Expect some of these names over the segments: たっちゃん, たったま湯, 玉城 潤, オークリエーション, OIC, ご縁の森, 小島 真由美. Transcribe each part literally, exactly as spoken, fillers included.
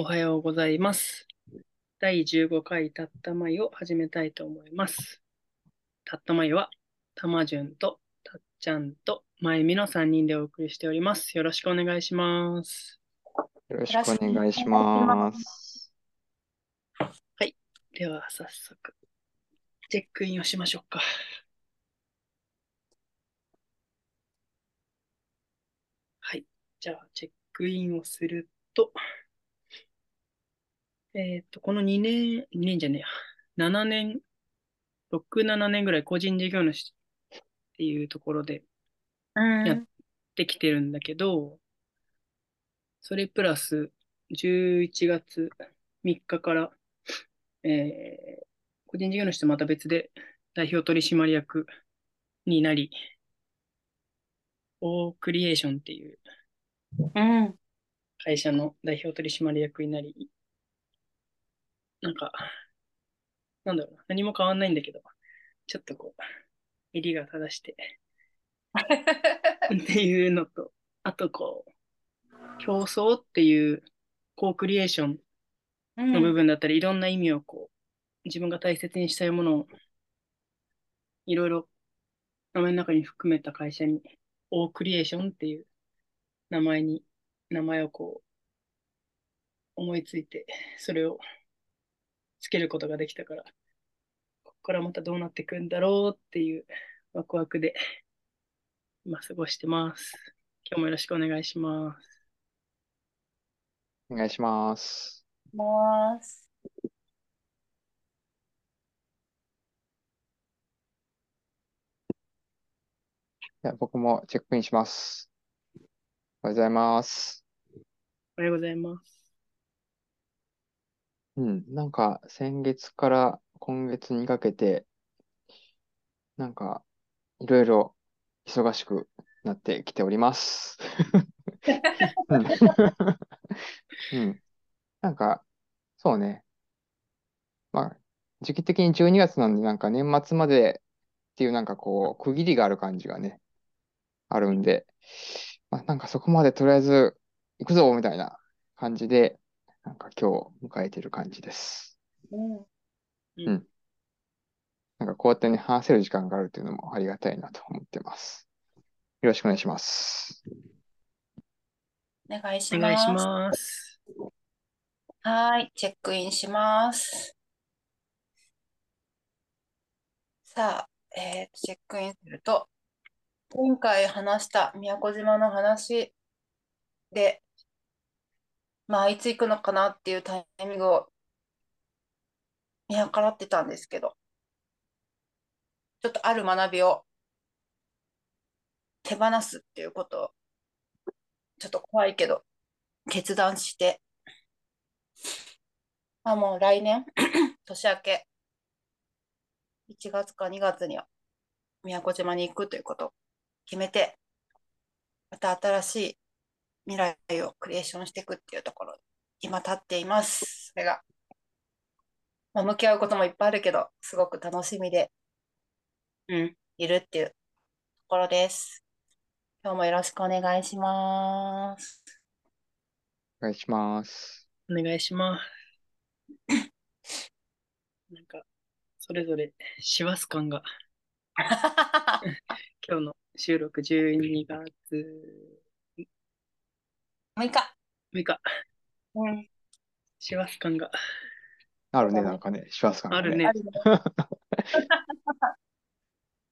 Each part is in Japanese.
おはようございます。だいじゅうごかいたったまいを始めたいと思います。たったまいはたまじゅんとたっちゃんとまゆみのさんにんでお送りしております。よろしくお願いします。よろしくお願いします。はい。では早速、チェックインをしましょうか。はい。じゃあ、チェックインをすると、えっと、このにねん、にねんじゃねえや、ななねん、ろく、ななねんぐらい個人事業主っていうところでやってきてるんだけど、それプラスじゅういちがつみっかから、えー、個人事業主とまた別で代表取締役になり、オークリエーションっていう会社の代表取締役になり、なんか、なんだろうな、何も変わんないんだけど、ちょっとこう、襟が正して、っていうのと、あとこう、競争っていう、こう、クリエーションの部分だったり、うん、いろんな意味をこう、自分が大切にしたいものを、いろいろ、名前の中に含めた会社に、オークリエーションっていう名前に、名前をこう、思いついて、それを、つけることができたから、ここからまたどうなっていくんだろうっていうワクワクで今過ごしてます。今日もよろしくお願いします。お願いします。ます。じゃあ僕もチェックインします。おはようございます。おはようございます。うん、なんか先月から今月にかけてなんかいろいろ忙しくなってきております、うんうん、なんかそうね、まあ時期的にじゅうにがつなんで、なんか年末までっていうなんかこう区切りがある感じがねあるんで、まあ、なんかそこまでとりあえず行くぞみたいな感じでなんか今日迎えてる感じです。うん。うん。なんかこうやってね、話せる時間があるっていうのもありがたいなと思ってます。よろしくお願いします。お願いします。お願いします。はい、チェックインします。さあ、えー、チェックインすると、前回話した宮古島の話で、まあ、いつ行くのかなっていうタイミングを見計らってたんですけど、ちょっとある学びを手放すっていうことを、ちょっと怖いけど、決断して、まあ、もう来年、年明け、いちがつかにがつには宮古島に行くということを決めて、また新しい未来をクリエーションしていくっていうところ今立っています。それが、まあ、向き合うこともいっぱいあるけど、すごく楽しみで、うん、いるっていうところです。今日もよろしくお願いします。お願いします。お願いします。なんか、それぞれ師走感が今日の収録じゅうにがつむいか。むいか。うん。師走感が。あるね、なんかね、師走感が、ね。あるね。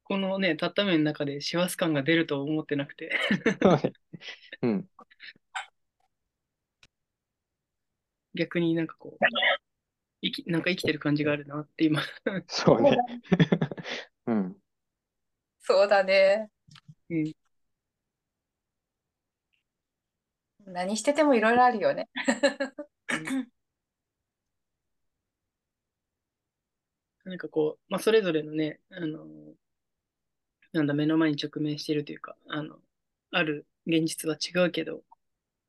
このね、たっための中で師走感が出ると思ってなくて。うん。逆になんかこう、いきなんか生きてる感じがあるなって今。そうね。うん。そうだね。うん。何しててもいろいろあるよね。なんかこう、まあ、それぞれのね、あの、なんだ、目の前に直面してるというか、あの、ある現実は違うけど、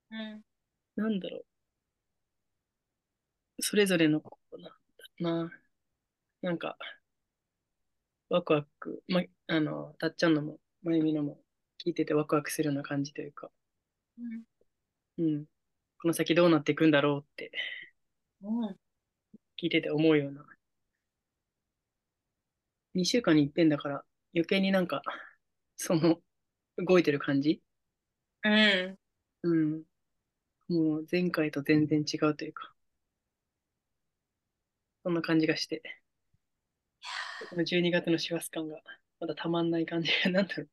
うん、なんだろう。それぞれの、なんだな、なんか、ワクワク、ま、あの、たっちゃんのも、まゆみのも、聞いててワクワクするような感じというか、うんうん、この先どうなっていくんだろうって、うん、聞いてて思うような。にしゅうかんに一遍だから余計になんか、その、動いてる感じ、うん。うん。もう前回と全然違うというか、そんな感じがして、このじゅうにがつの師走感がまだたまんない感じがなんだろう。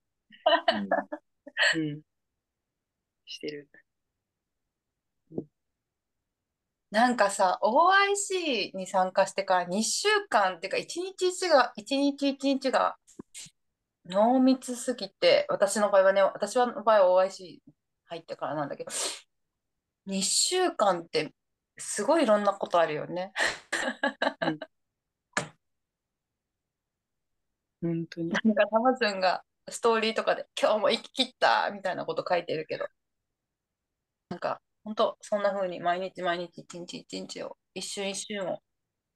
うん、うん、してる。うん、なんかさ、オーアイシー に参加してからにしゅうかんっていうかいちにちいちが一日一日が濃密すぎて、私の場合はね、私の場合は オーアイシー 入ってからなんだけど、にしゅうかんってすごいいろんなことあるよね。うん、本当に。なんかタマズンがストーリーとかで今日も生き切ったみたいなこと書いてるけど、なんか本当そんな風に毎日毎日一日一日を一瞬一瞬を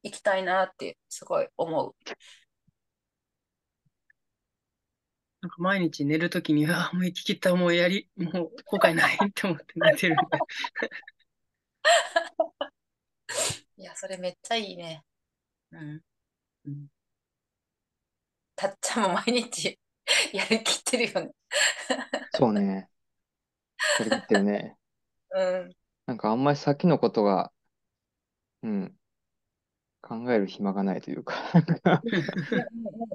生きたいなってすごい思う。なんか毎日寝るときに、ああ、もう生き切った、もうやり、もう後悔ないって思って寝てる。いや、それめっちゃいいね。うん。うん、たっちゃんも毎日やりきってるよね。そうね。やりきってるね。うん。なんかあんまり先のことが、うん、考える暇がないというか。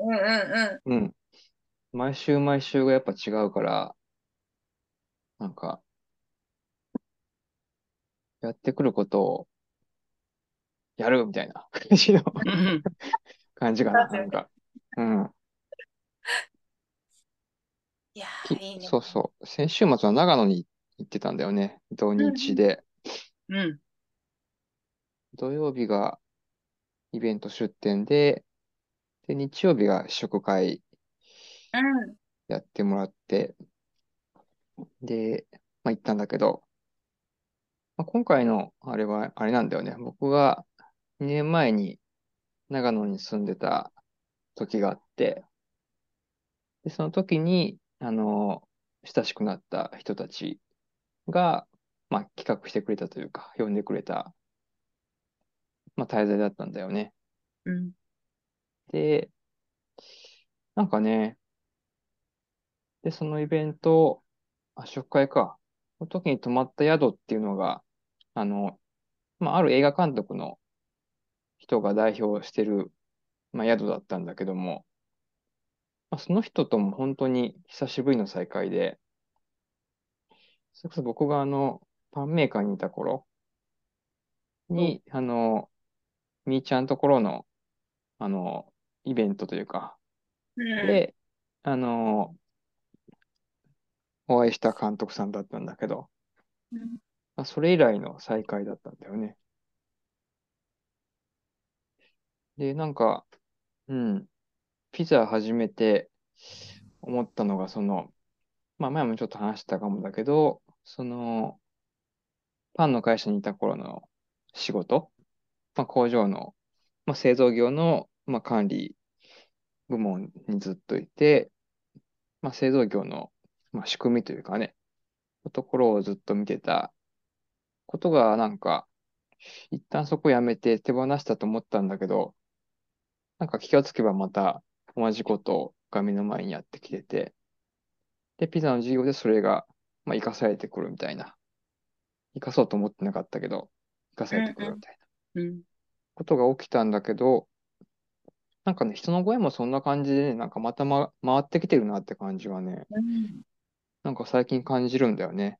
うんうんうん。うん。毎週毎週がやっぱ違うから、なんか、やってくることを、やるみたいな感じの感じかな、なんか。うん。いやー、いいね。そうそう。先週末は長野に行ってたんだよね、土日で。うん。うん、土曜日がイベント出店で、で、日曜日が試食会。うん、やってもらって、で、まあ、行ったんだけど、まあ、今回のあれは、あれなんだよね。僕がにねんまえに長野に住んでた時があって、でその時に、あの、親しくなった人たちが、まあ、企画してくれたというか、呼んでくれた、まあ、滞在だったんだよね。うん、で、なんかね、で、そのイベント、あ、試食会か。その時に泊まった宿っていうのが、あの、まあ、ある映画監督の人が代表してる、まあ、宿だったんだけども、まあ、その人とも本当に久しぶりの再会で、それこそ僕があの、パンメーカーにいた頃に、うん、あの、みーちゃんところの、あの、イベントというか、うん、で、あの、お会いした監督さんだったんだけど、うん、まあ、それ以来の再会だったんだよね。で、なんか、うん、ピザ始めて思ったのが、その、まあ前もちょっと話したかもだけど、その、パンの会社にいた頃の仕事、まあ、工場の、まあ、製造業の、まあ、管理部門にずっといて、まあ、製造業のまあ仕組みというかね、ところをずっと見てたことがなんか、一旦そこやめて手放したと思ったんだけど、なんか気がつけばまた同じことが目の前にやってきてて、で、ピザの授業でそれが、まあ、生かされてくるみたいな。生かそうと思ってなかったけど、生かされてくるみたいなことが起きたんだけど、なんかね、人の声もそんな感じでね、なんかまた、ま、回ってきてるなって感じがね、うんなんか最近感じるんだよね。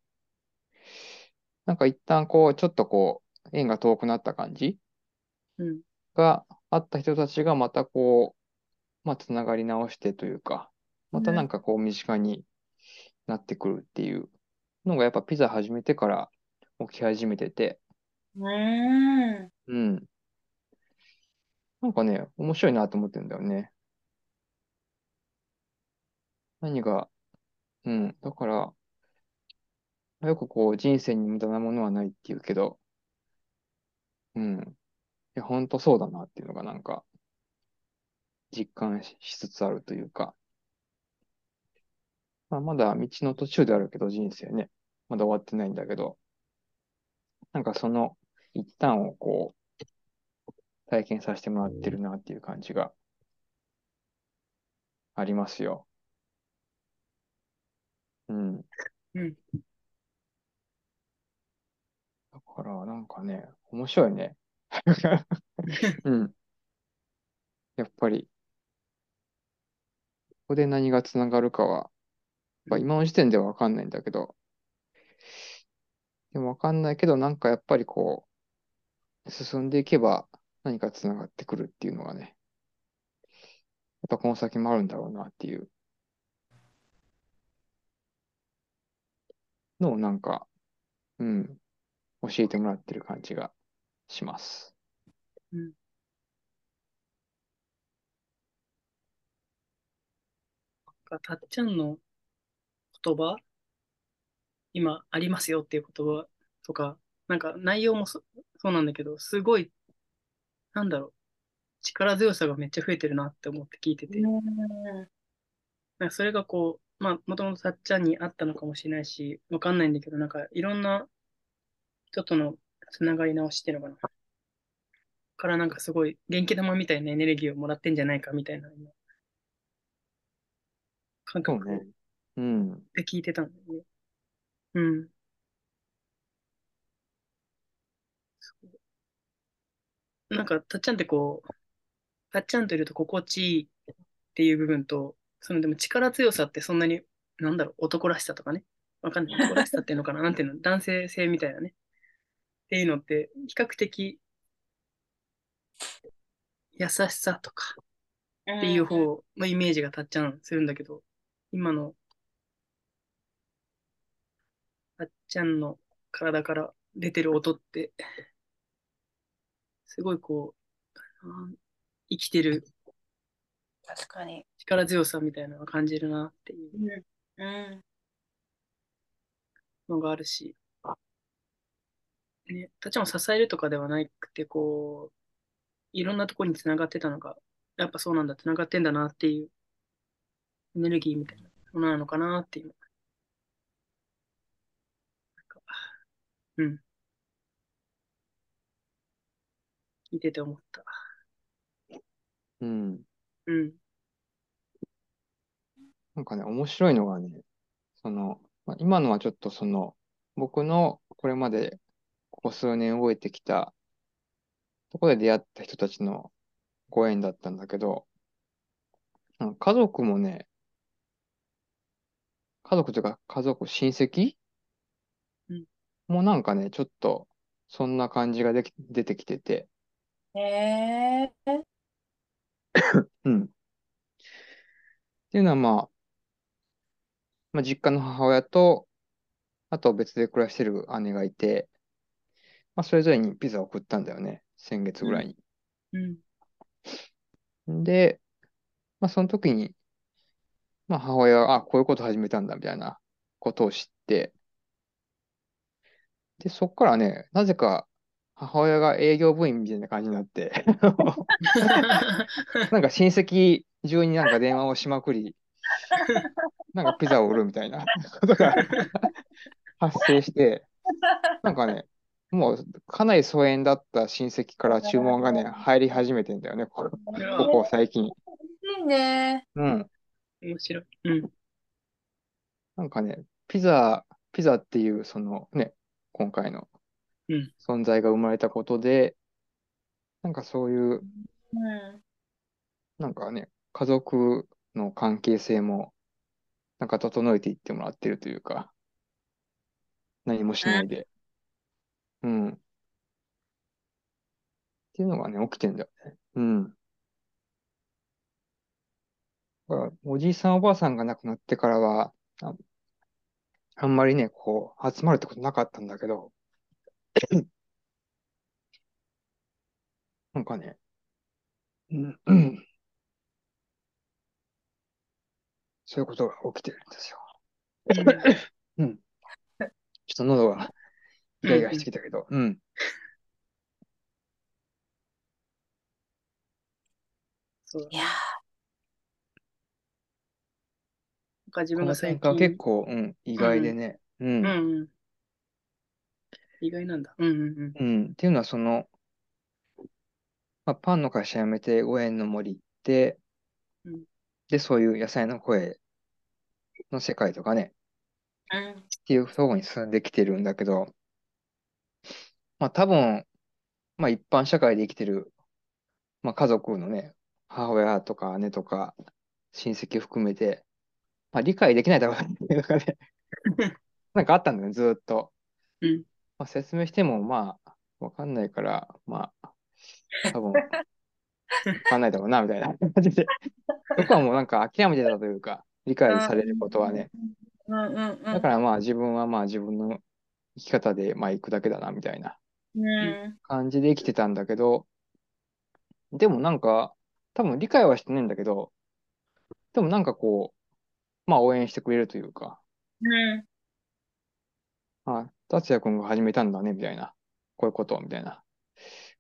なんか一旦こう、ちょっとこう、縁が遠くなった感じ、うん、があった人たちがまたこう、まあ、つながり直してというか、またなんかこう、身近になってくるっていうのがやっぱピザ始めてから起き始めてて。うん。うん。なんかね、面白いなと思ってるんだよね。何が、うん。だから、よくこう、人生に無駄なものはないって言うけど、うん。いや、ほんとそうだなっていうのがなんか、実感 し, しつつあるというか、まあ、まだ道の途中であるけど、人生ね。まだ終わってないんだけど、なんかその一端をこう体験させてもらってるなっていう感じがありますよ。うん。うん。だからなんかね、面白いね。うん。やっぱり、ここで何がつながるかは、まあ、今の時点では分かんないんだけど、でも分かんないけど、なんかやっぱりこう、進んでいけば何かつながってくるっていうのがね、やっぱこの先もあるんだろうなっていうのをなんか、うん、教えてもらってる感じがします。うんたっちゃんの言葉今ありますよっていう言葉とかなんか内容も そ, そうなんだけどすごいなんだろう力強さがめっちゃ増えてるなって思って聞いてて、ね、なんかそれがこうまあもともとたっちゃんにあったのかもしれないしわかんないんだけどなんかいろんな人とのつながり直しっていうのかなからなんかすごい元気玉みたいなエネルギーをもらってんじゃないかみたいな感覚で聞いてたんだよね。うん。なんか、たっちゃんってこう、たっちゃんといると心地いいっていう部分と、そのでも力強さってそんなに、なんだろう、男らしさとかね。わかんない。男らしさっていうのかななんていうの男性性みたいなね。っていうのって、比較的、優しさとかっていう方のイメージがたっちゃんするんだけど、今のあっちゃんの体から出てる音ってすごいこう生きてる確かに力強さみたいなのを感じるなっていうのがあるし、ね、たっちゃんを支えるとかではなくてこういろんなところにつながってたのがやっぱそうなんだつながってんだなっていうエネルギーみたいなものなのかなっていう。なんか、うん。聞いてて思った。うん。うん。なんかね、面白いのがね、その、まあ、今のはちょっとその、僕のこれまでここ数年動いてきた、そこで出会った人たちのご縁だったんだけど、家族もね、家族というか家族、親戚、うん、もうなんかね、ちょっとそんな感じができ出てきてて。へぇー。うん。っていうのはまあ、まあ、実家の母親と、あと別で暮らしてる姉がいて、まあ、それぞれにピザを送ったんだよね、先月ぐらいに。うんうん、で、まあ、その時に、まあ、母親が、あ、こういうこと始めたんだ、みたいなことを知って、で、そっからね、なぜか母親が営業部員みたいな感じになって、なんか親戚中になんか電話をしまくり、なんかピザを売るみたいなことが発生して、なんかね、もうかなり疎遠だった親戚から注文がね、入り始めてんだよね、ここ、ここ最近。いいね。うん。面白い。うん。なんかね、ピザ、ピザっていう、そのね、今回の存在が生まれたことで、うん、なんかそういう、うん、なんかね、家族の関係性も、なんか整えていってもらってるというか、何もしないで。うん。っていうのがね、起きてんだよね。うん。おじいさんおばあさんが亡くなってからは あ, あんまりねこう集まるってことなかったんだけどなんかね、うんうん、そういうことが起きてるんですよ、うん、ちょっと喉がイガイガしてきたけど、うん、そういや自分が最近結構、うん、意外でね、うんうんうん、意外なんだ。うんうんうん。うん。っていうのは、その、まあ、パンの会社辞めてごえんの森行って、うん、で、そういう野菜の声の世界とかね、うん、っていうところに進んできてるんだけど、まあ多分、まあ一般社会で生きてる、まあ家族のね、母親とか姉とか親戚含めて、まあ理解できないだろうな、ね、なんかあったんだよね、ずっと。うん。まあ説明してもまあ、わかんないから、まあ、多分、わかんないだろうな、みたいな感じで。僕はもうなんか諦めてたというか、理解されることはね。うんうんうん、だからまあ自分はまあ自分の生き方でまあ行くだけだな、みたいな感じで生きてたんだけど、うん、でもなんか、多分理解はしてないんだけど、でもなんかこう、まあ応援してくれるというか、うん、あ、達也くんが始めたんだね、みたいな、こういうこと、みたいな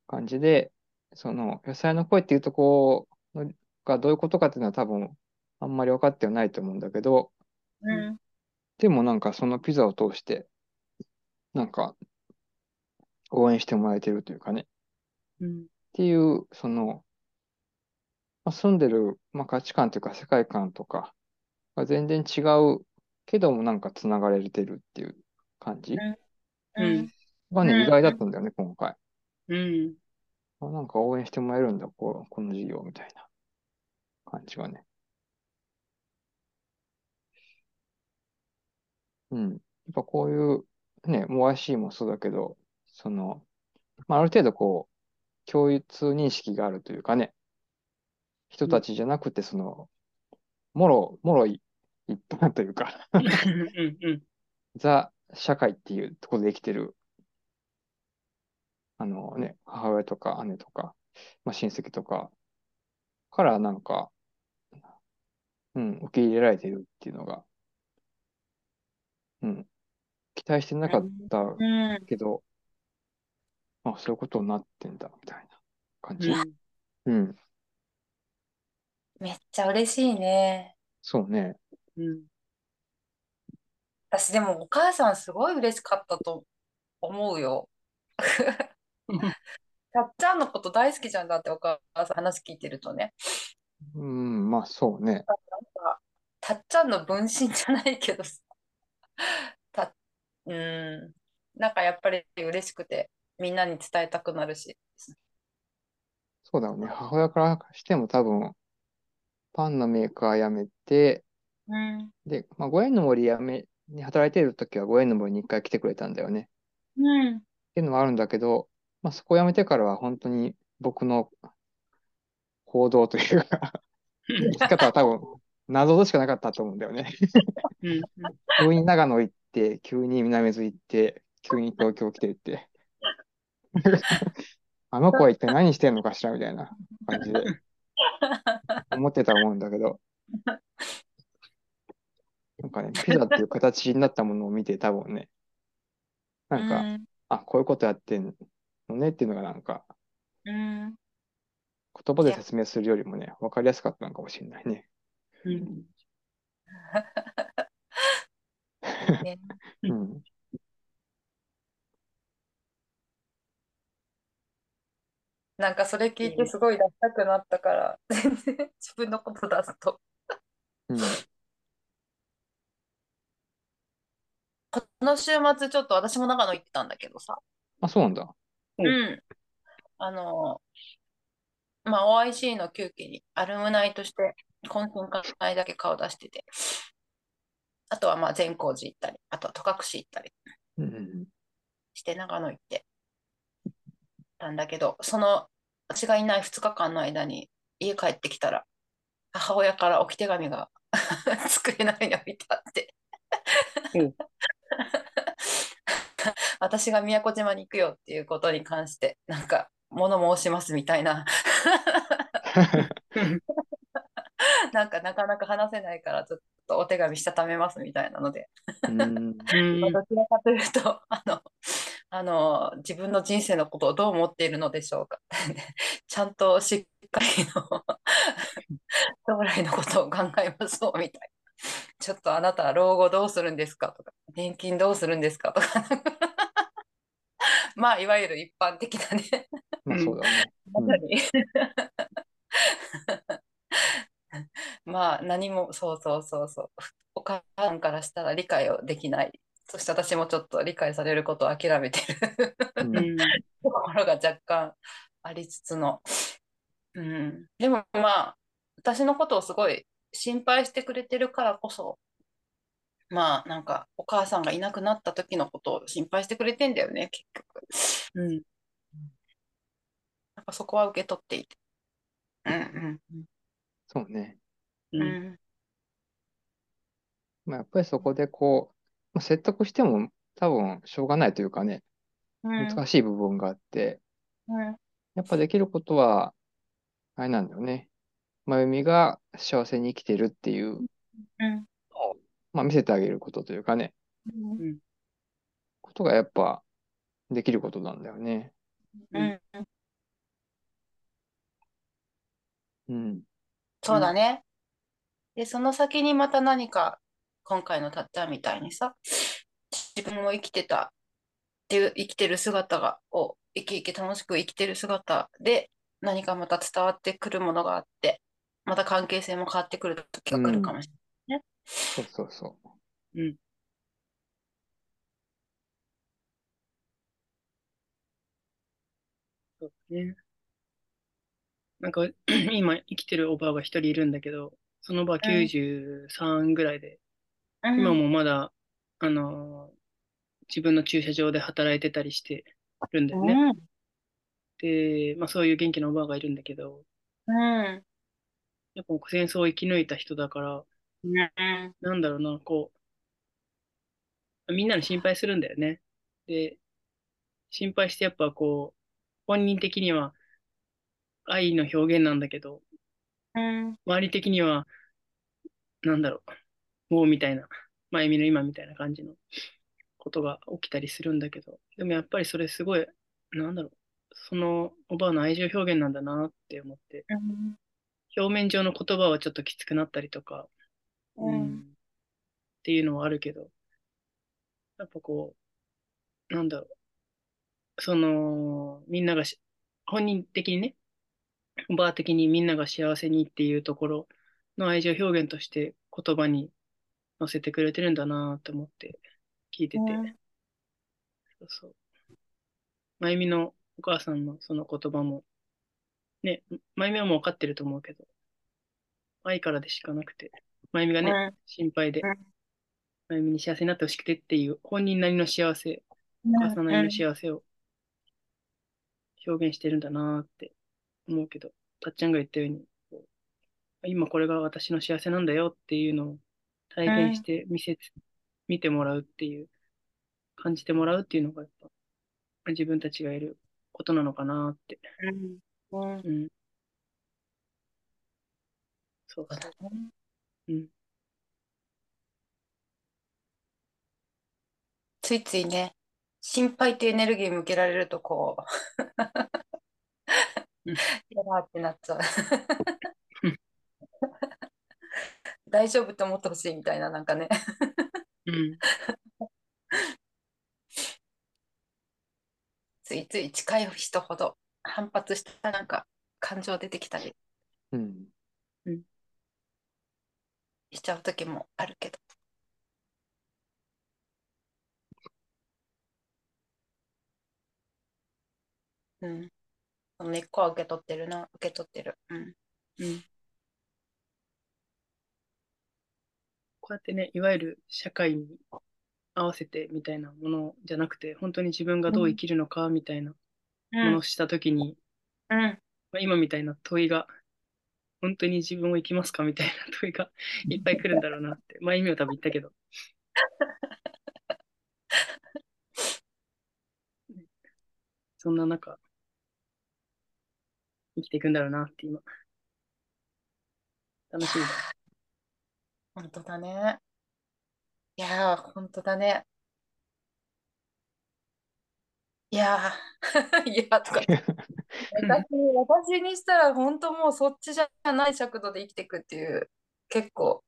感じで、その、野菜の声っていうところがどういうことかっていうのは多分、あんまり分かってはないと思うんだけど、うん、でもなんかそのピザを通して、なんか、応援してもらえてるというかね、うん、っていう、その、まあ、住んでる、まあ、価値観というか世界観とかが全然違うけどもなんかつながれてるっていう感じ、うんうん、がね、うん、意外だったんだよね、今回。うん、まあ、なんか応援してもらえるんだ、こう、この授業みたいな感じがね。うん。やっぱこういう、ね、オーアイシーもそうだけど、その、まあ、ある程度こう、共通認識があるというかね、人たちじゃなくて、その、もろ、もろい一般というか、ザ・社会っていうところで生きてる、あのね、母親とか姉とか、まあ、親戚とかからなんか、うん、受け入れられてるっていうのが、うん、期待してなかったけど、あ、そういうことになってんだ、みたいな感じ。うん。うん、めっちゃ嬉しいね。そうね。うん。私でもお母さんすごい嬉しかったと思うよ。たっちゃんのこと大好きじゃんだってお母さん話聞いてるとね。うん、まあそうね。なんかたっちゃんの分身じゃないけどさ、た、うん、なんかやっぱり嬉しくてみんなに伝えたくなるし。そうだよね。母親からしても多分パンのメーカー辞めて、うん、で、まあ、ご縁の森辞めに働いてるときはご縁の森に一回来てくれたんだよね。うん。っていうのはあるんだけど、まあ、そこを辞めてからは本当に僕の行動というか生き方は多分謎でしかなかったと思うんだよね。うん、急に長野行って、急に南水行って、急に東京来てって。あの子は一体何してんのかしらみたいな感じで思ってたと思うんだけど。なんかね、ピザっていう形になったものを見て多分ね、なんか、うん、あ、こういうことやってんのねっていうのがなんか、うん、言葉で説明するよりもね、わかりやすかったのかもしれないね。うん。うん、なんかそれ聞いてすごい出したくなったから、全然自分のこと出すと、うん。この週末ちょっと私も長野行ってたんだけどさ。あ、そうなんだ。うん。あの、まあ、オーアイシー の休憩にアルムナイとして懇親会だけ顔出してて、あとはまあ善光寺行ったり、あとは戸隠行ったりして長野行ってたんだけど、その私がいないふつかかんの間に家帰ってきたら母親から置き手紙が机の上に置いてあって、うん、私が宮古島に行くよっていうことに関してなんか物申しますみたいななんかなかなか話せないからちょっとお手紙したためますみたいなのでうんどちらかというとあのあの自分の人生のことをどう思っているのでしょうかちゃんとしっかりの将来のことを考えましょうみたいな、ちょっとあなたは老後どうするんですかとか年金どうするんですかとかまあいわゆる一般的なねまあそうだね、うん、まさにまあ何もそうそうそうそうお母さんからしたら理解をできない、そして私もちょっと理解されることを諦めてるところが若干ありつつの、うん、でもまあ私のことをすごい心配してくれてるからこそ、まあなんかお母さんがいなくなった時のことを心配してくれてんだよね結局、うん、なんかそこは受け取っていて、うんうん、そうね、うんまあ、やっぱりそこでこう説得しても多分しょうがないというかね、うん、難しい部分があって、うん、やっぱできることはあれなんだよね、まゆみが幸せに生きてるっていうのを、まあ、見せてあげることというかね、うん、ことがやっぱできることなんだよね。うん。うん、そうだね。で、その先にまた何か今回のたっちゃんみたいにさ、自分も生きてたっていう生きてる姿がを生き生き楽しく生きてる姿で何かまた伝わってくるものがあって。また関係性も変わってくる時が来るかもしれないね、うん、そうそうそう、うん、そうね。なんか今生きてるおばあが一人いるんだけど、そのばあきゅうじゅうさんぐらいで、うん、今もまだあのー、自分の駐車場で働いてたりしてるんだよね、うん、で、まあ、そういう元気なおばあがいるんだけど、うんやっぱ戦争を生き抜いた人だから、うん、なんだろうな、こう、みんなの心配するんだよね。で、心配してやっぱこう、本人的には愛の表現なんだけど、うん、周り的には、なんだろう、もうみたいな、まゆみの今みたいな感じのことが起きたりするんだけど、でもやっぱりそれすごい、なんだろう、そのおばあの愛情表現なんだなって思って。うん表面上の言葉はちょっときつくなったりとか、うんうん、っていうのはあるけど、やっぱこう、なんだろう、その、みんながし、本人的にね、おばあ的にみんなが幸せにっていうところの愛情表現として言葉に乗せてくれてるんだなと思って聞いてて、うん、そうそう。まゆみのお母さんのその言葉も、ね、まゆみはもう分かってると思うけど、愛からでしかなくて、まゆみがね、うん、心配で、まゆみに幸せになってほしくてっていう、本人なりの幸せ、お母さんなりの幸せを表現してるんだなって思うけど、たっちゃんが言ったように、今これが私の幸せなんだよっていうのを体験して見せ、うん、見てもらうっていう、感じてもらうっていうのがやっぱ、自分たちがやることなのかなって。うんうんうん、そうだね。うん。ついついね、心配ってエネルギー向けられるとこうやばってなっちゃう大丈夫と思ってほしいみたいななんかね、うん、ついつい近い人ほど反発したなんか感情出てきたり、うんうん、しちゃう時もあるけど、うん、根っこは受け取ってるな受け取ってる、うんうん、こうやってねいわゆる社会に合わせてみたいなものじゃなくて本当に自分がどう生きるのかみたいな、うんものしたときに、うんまあ、今みたいな問いが本当に自分を生きますかみたいな問いがいっぱい来るんだろうなって前にも多分言ったけどそんな中生きていくんだろうなって今楽しみだ本当だねいやー本当だねいやーいやーとか私, 私にしたら本当もうそっちじゃない尺度で生きていくっていう結構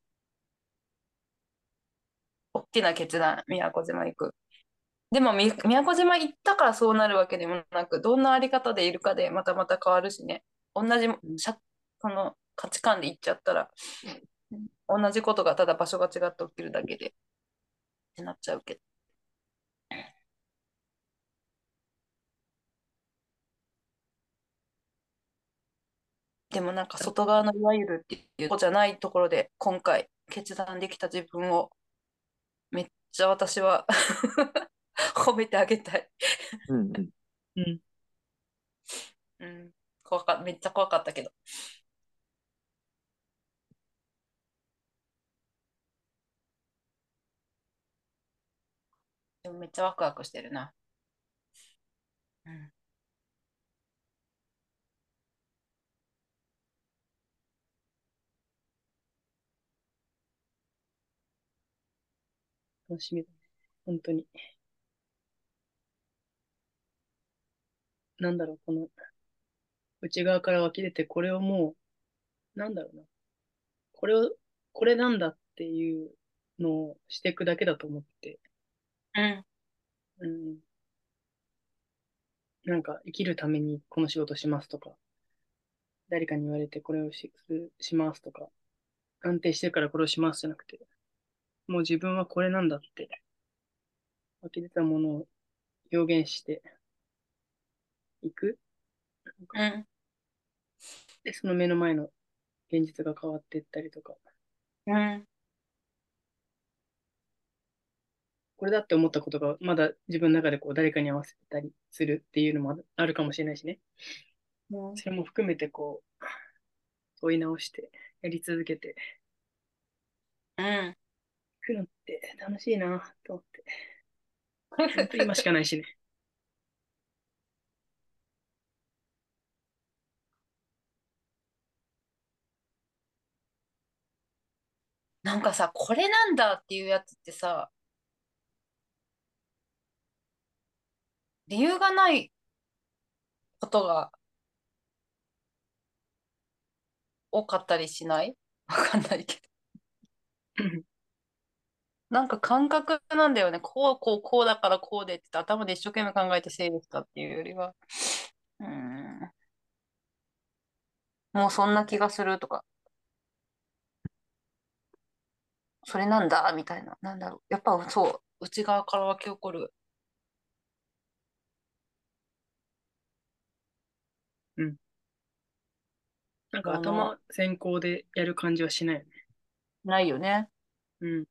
大きな決断宮古島行くでもみ宮古島行ったからそうなるわけでもなく、どんなあり方でいるかでまたまた変わるしね。同じしゃその価値観で行っちゃったら、同じことがただ場所が違って起きるだけでってなっちゃうけど。でもなんか外側のいわゆるっていうことじゃないところで今回決断できた自分をめっちゃ私は褒めてあげたい。うんうんうんうん、怖かめっちゃ怖かったけど。でもめっちゃワクワクしてるな。うん。楽しみだね。本当に。なんだろう、この内側から湧き出て、これをもう、なんだろうな。これを、これなんだっていうのをしていくだけだと思って。うん。うん。なんか、生きるためにこの仕事しますとか、誰かに言われてこれを し, しますとか、安定してるからこれをしますじゃなくて、もう自分はこれなんだって、湧き出たものを表現していく。うん。で、その目の前の現実が変わっていったりとか。うん。これだって思ったことがまだ自分の中でこう誰かに合わせたりするっていうのもあるかもしれないしね、うん、それも含めてこう問い直してやり続けてうんくのって楽しいなと思って本当今しかないしねなんかさこれなんだっていうやつってさ理由がないことが多かったりしない？わかんないけどなんか感覚なんだよね。こうこうこうだからこうでって頭で一生懸命考えて整理したっていうよりはうーんもうそんな気がするとかそれなんだみたいななんだろうやっぱそう内側から湧き起こるうん。なんか頭先行でやる感じはしないよね。ないよね。うん。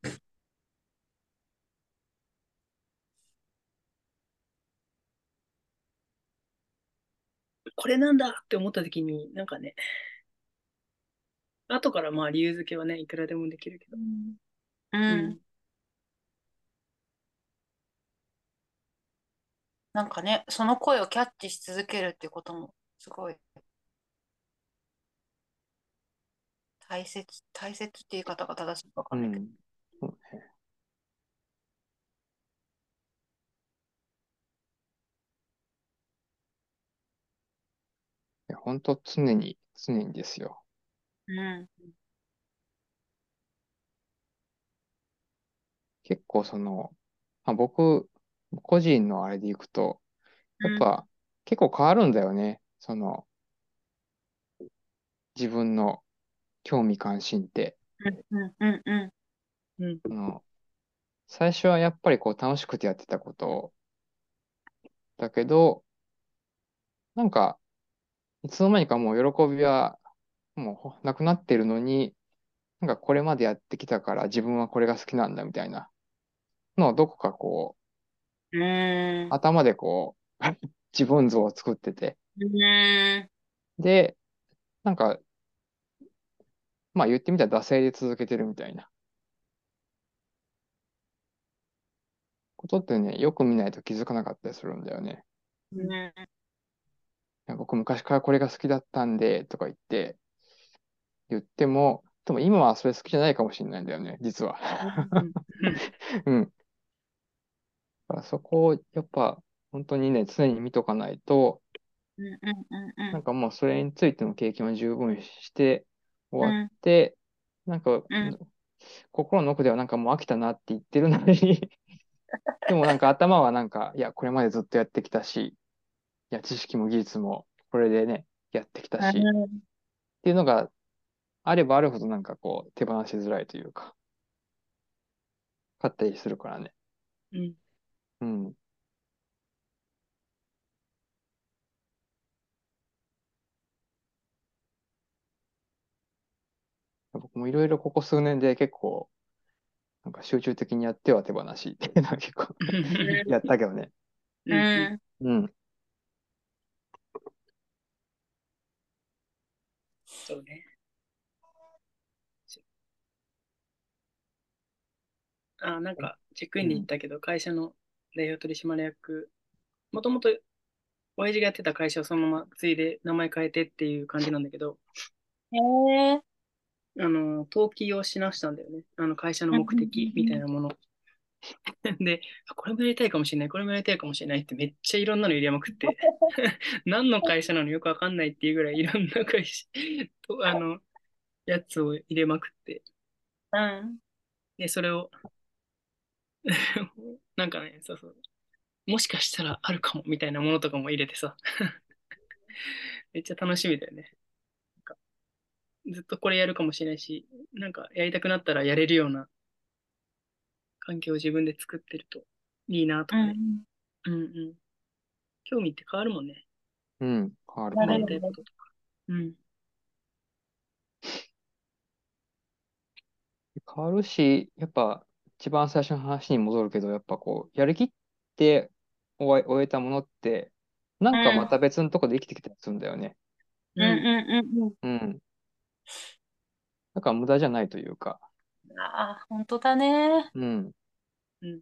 これなんだって思った時に、なんかね、後からまあ理由付けはね、いくらでもできるけど。うん。うん、なんかね、その声をキャッチし続けるっていうことも。すごい大切大切って言い方が正しいか分かんないけど、うんそうね、いや本当常に常にですよ、うん、結構その、まあ、僕個人のあれでいくとやっぱ、うん、結構変わるんだよねその自分の興味関心って、うんうんうん、その最初はやっぱりこう楽しくてやってたことだけどなんかいつの間にかもう喜びはもうなくなってるのになんかこれまでやってきたから自分はこれが好きなんだみたいなのをどこかこう、えー、頭でこう自分像を作っててで、なんか、まあ言ってみたら惰性で続けてるみたいなことってね、よく見ないと気づかなかったりするんだよね。うん、僕昔からこれが好きだったんでとか言って、言っても、でも今はそれ好きじゃないかもしれないんだよね、実は。うん。だからそこをやっぱ本当にね、常に見とかないと、うんうんうんうん、なんかもうそれについての経験を十分して終わって、うん、なんか、うん、心の奥ではなんかもう飽きたなって言ってるのにでもなんか頭はなんか、いや、これまでずっとやってきたし、いや、知識も技術もこれでね、やってきたし、っていうのがあればあるほどなんかこう、手放しづらいというか、買ったりするからね。うん。うん。僕もいろいろここ数年で結構、なんか集中的にやっては手放しっていうのは結構やったけどね。うん。うん。そうね。あ、なんか、チェックインに行ったけど、うん、会社の代表取締役、もともと親父がやってた会社をそのまま継いで名前変えてっていう感じなんだけど、へぇ、あの、登記をし直したんだよね。あの、会社の目的みたいなもの。で、これもやりたいかもしれない、これもやりたいかもしれないってめっちゃいろんなの入れまくって、何の会社なのよくわかんないっていうぐらいいろんな会社と、あの、やつを入れまくって。うん。で、それを、なんかね、そうそう。もしかしたらあるかもみたいなものとかも入れてさ。めっちゃ楽しみだよね。ずっとこれやるかもしれないし、なんかやりたくなったらやれるような環境を自分で作ってるといいなとかね。うん、うんうん。興味って変わるもんね。うん、変わる。やりたいこととか。うん。変わるし、やっぱ一番最初の話に戻るけど、やっぱこう、やりきって終えたものって、なんかまた別のとこで生きてきたりするんだよね。うんうんうんうん。うんだから無駄じゃないというか。ああ、本当だね。うん。うん。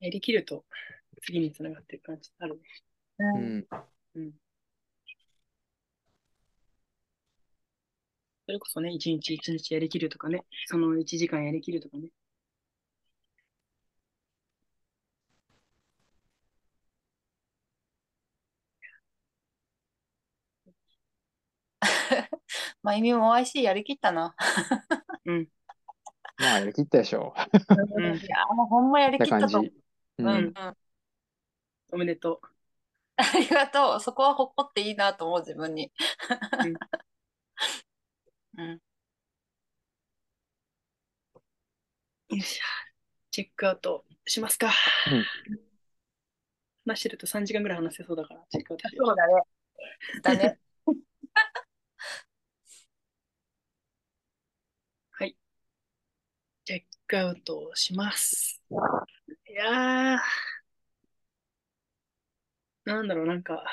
やりきると次につながってる感じあるね。うん。うん。それこそね、一日一日やりきるとかね、その一時間やりきるとかね。まゆみも オーアイシー やりきったな。うん。まあやりきったでしょう。いやもうほんまやりきったと。うんうん。おめでとう。ありがとう。そこは誇っていいなと思う自分に。うん。うん、よし。チェックアウトしますか。うん、話してるとさんじかんぐらい話せそうだからチェックアウトしよう。そうだね。だね。チェックアウトをします。いやー、なんだろう、なんか、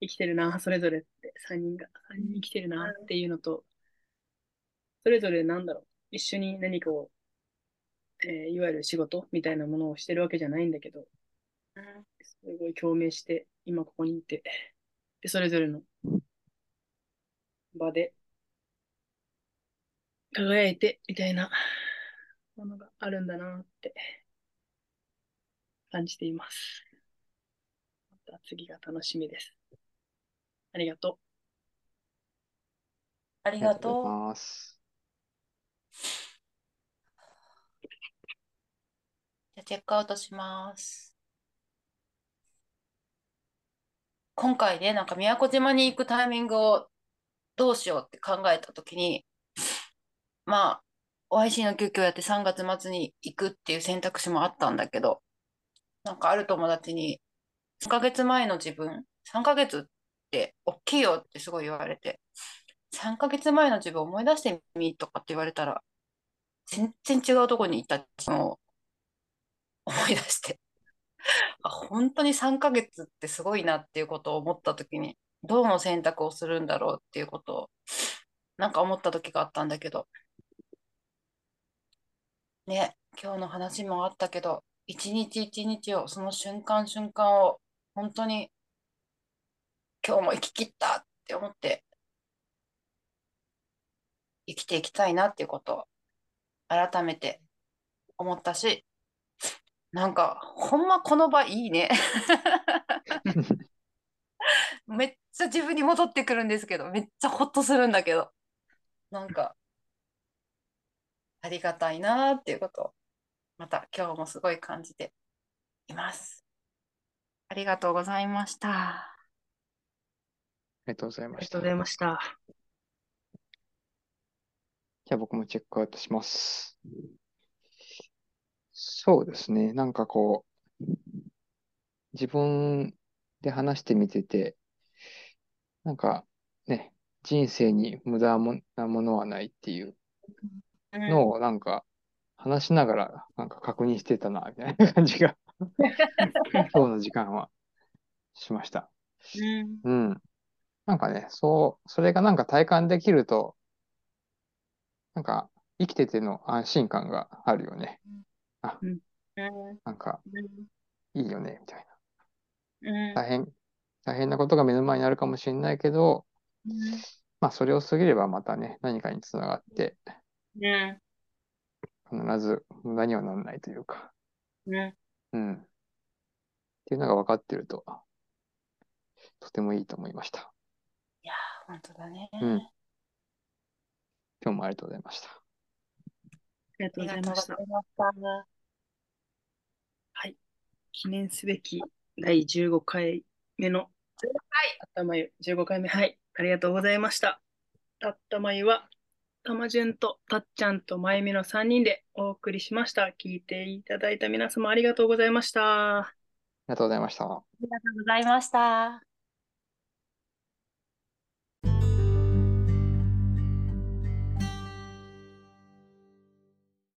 生きてるな、それぞれって、さんにんが、さんにん生きてるなっていうのと、それぞれなんだろう、一緒に何かを、えー、いわゆる仕事みたいなものをしてるわけじゃないんだけど、すごい共鳴して、今ここにいて、で、それぞれの場で、輝いてみたいなものがあるんだなって感じています。また次が楽しみです。ありがとう。ありがとうございます。じゃあチェックアウトします。今回ね、なんか宮古島に行くタイミングをどうしようって考えたときに、まあ、オーアイシー の休憩をやってさんがつまつに行くっていう選択肢もあったんだけど、なんかある友達に、さんかげつまえの自分、さんかげつって大きいよってすごい言われて、さんかげつまえの自分思い出してみとかって言われたら、全然違うとこにいたのを思い出して、本当にさんかげつってすごいなっていうことを思った時に、どうの選択をするんだろうっていうことを、なんか思った時があったんだけど、ね、今日の話もあったけど、一日一日を、その瞬間瞬間を、本当に、今日も生き切ったって思って、生きていきたいなっていうことを、改めて思ったし、なんか、ほんまこの場いいね。めっちゃ自分に戻ってくるんですけど、めっちゃホッとするんだけど、なんかありがたいなっていうことをまた今日もすごい感じています。ありがとうございました。ありがとうございました。ありがとうございました。じゃあ僕もチェックアウトします。そうですね、なんかこう自分で話してみてて、なんかね、人生に無駄なものはないっていうのをなんか話しながらなんか確認してたなみたいな感じが今日の時間はしました。うん、うん、なんかね、そうそれがなんか体感できるとなんか生きてての安心感があるよね。あ、なんかいいよねみたいな。大変大変なことが目の前にあるかもしれないけど、うん、まあそれを過ぎればまたね、何かにつながって、うん、必ず無駄にはならないというか、うんうん、っていうのが分かってるととてもいいと思いました。いやー本当だね、うん。今日もありがとうございました。ありがとうございました。はい、記念すべきだいじゅうごかいめのたったまゆじゅうごかいめ、はい、ありがとうございました。たったまゆはたまじゅんとたっちゃんとまゆみのさんにんでお送りしました。聞いていただいた皆様ありがとうございました。ありがとうございました。ありがとうございました。